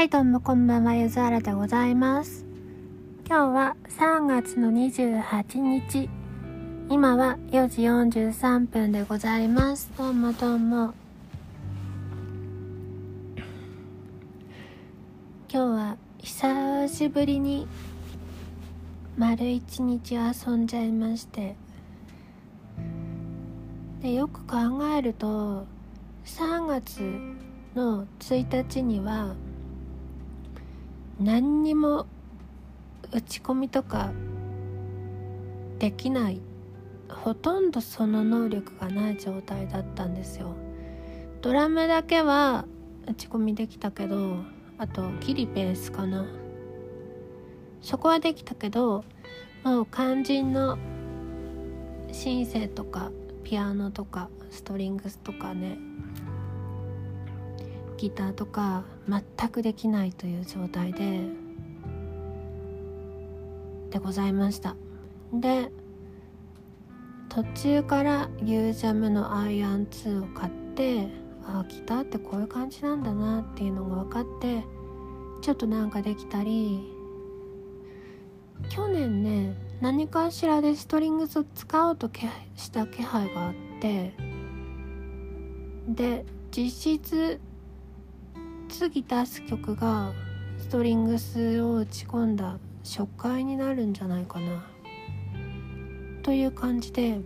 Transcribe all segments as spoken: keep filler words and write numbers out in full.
はいどうもこんばんは、ゆずあらでございます。今日はさんがつのにじゅうはちにち、今はよじよんじゅうさんぷんでございます。どうもどうも。今日は久しぶりに丸一日遊んじゃいまして、でよく考えるとさんがつのついたちには何にも打ち込みとかできない、ほとんどその能力がない状態だったんですよ。ドラムだけは打ち込みできたけど、あとギリベースかな、そこはできたけど、もう肝心のシンセとかピアノとかストリングスとかね、ギターとか全くできないという状態ででございました。で、途中からユージャムのアイアンツーを買って、あ、ギターってこういう感じなんだなっていうのが分かって、ちょっとなんかできたり、去年ね、何かしらでストリングスを使おうと気した気配があって、で、実質次出す曲がストリングスを打ち込んだ初回になるんじゃないかなという感じで、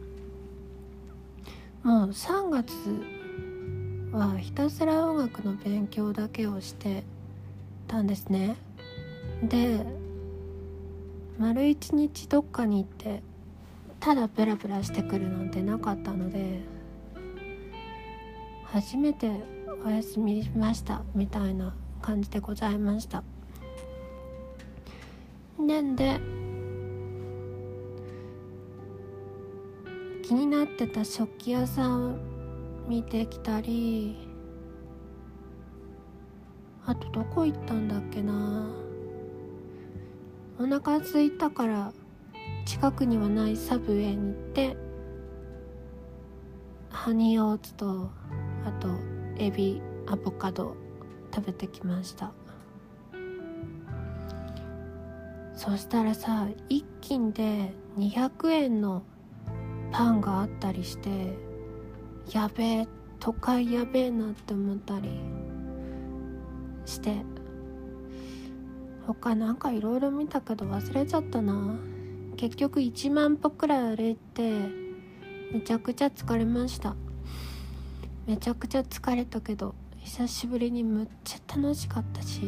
もうさんがつはひたすら音楽の勉強だけをしてたんですね。で、丸一日どっかに行ってただブラブラしてくるなんてなかったので、初めてお休みしましたみたいな感じでございました。なんで気になってた食器屋さんを見てきたり、あとどこ行ったんだっけな、お腹空いたから近くにはないサブウェイに行って、ハニーオーツとあとエビ、アボカド食べてきました。そしたらさ、一斤でにひゃくえんのパンがあったりして、やべえ、都会やべえなって思ったりして、他なんかいろいろ見たけど忘れちゃったな。結局いちまんぽくらい歩いてめちゃくちゃ疲れました。めちゃくちゃ疲れたけど久しぶりにむっちゃ楽しかったし、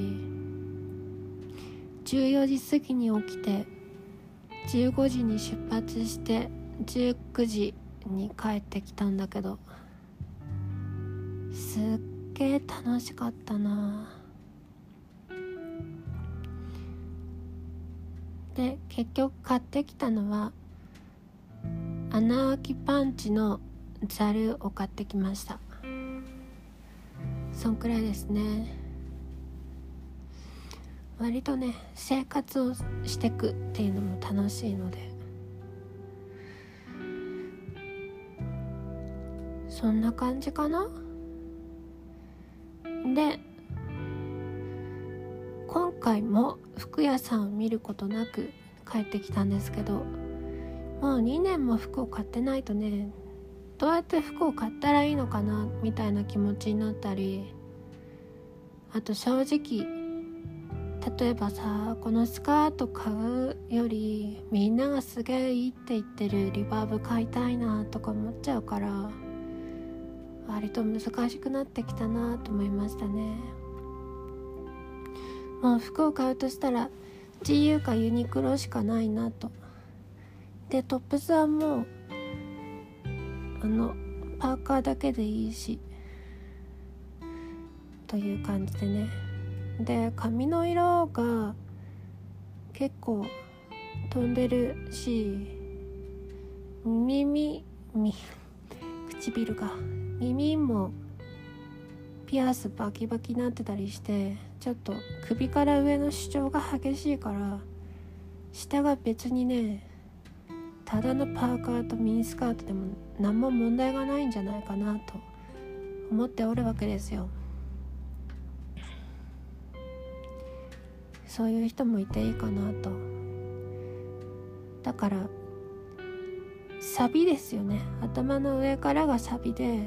じゅうよじ過ぎに起きてじゅうごじに出発してじゅうくじに帰ってきたんだけど、すっげえ楽しかったな。で、結局買ってきたのは穴あきパンチのザルを買ってきました。そんくらいですね。割とね、生活をしてくっていうのも楽しいので、そんな感じかな。で、今回も服屋さんを見ることなく帰ってきたんですけど、もうにねんも服を買ってないとね、どうやって服を買ったらいいのかなみたいな気持ちになったり、あと正直、例えばさ、このスカート買うよりみんながすげえいいって言ってるリバーブ買いたいなとか思っちゃうから、割と難しくなってきたなと思いましたね。もう服を買うとしたら ジーユー かユニクロしかないなと。で、トップスはもうあのパーカーだけでいいしという感じでね。で、髪の色が結構飛んでるし、耳み唇が耳もピアスバキバキになってたりして、ちょっと首から上の主張が激しいから、下が別にね、ただのパーカーとミニスカートでも何も問題がないんじゃないかなと思っておるわけですよ。そういう人もいていいかなと。だからサビですよね。頭の上からがサビで、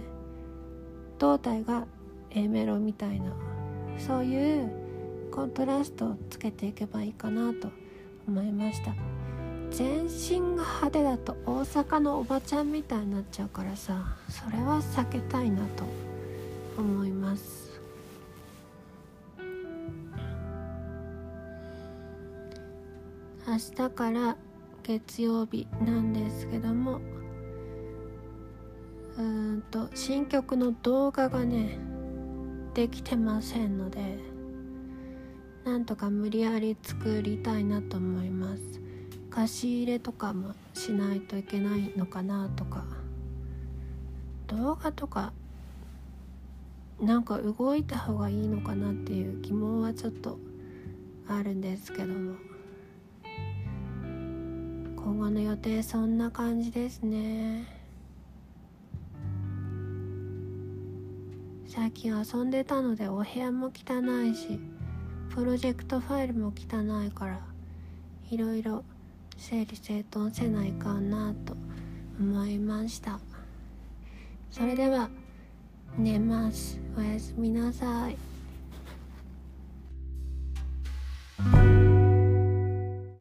胴体が A メロみたいな、そういうコントラストをつけていけばいいかなと思いました。全身が派手だと大阪のおばちゃんみたいになっちゃうからさ、それは避けたいなと思います。明日から月曜日なんですけども、うーんと新曲の動画がねできてませんので、なんとか無理やり作りたいなと思います。歌詞入れとかもしないといけないのかなとか、動画とかなんか動いた方がいいのかなっていう疑問はちょっとあるんですけども、今後の予定そんな感じですね。最近遊んでたのでお部屋も汚いし、プロジェクトファイルも汚いから、いろいろ整理整頓せないかなと思いました。それでは寝ます。おやすみなさい。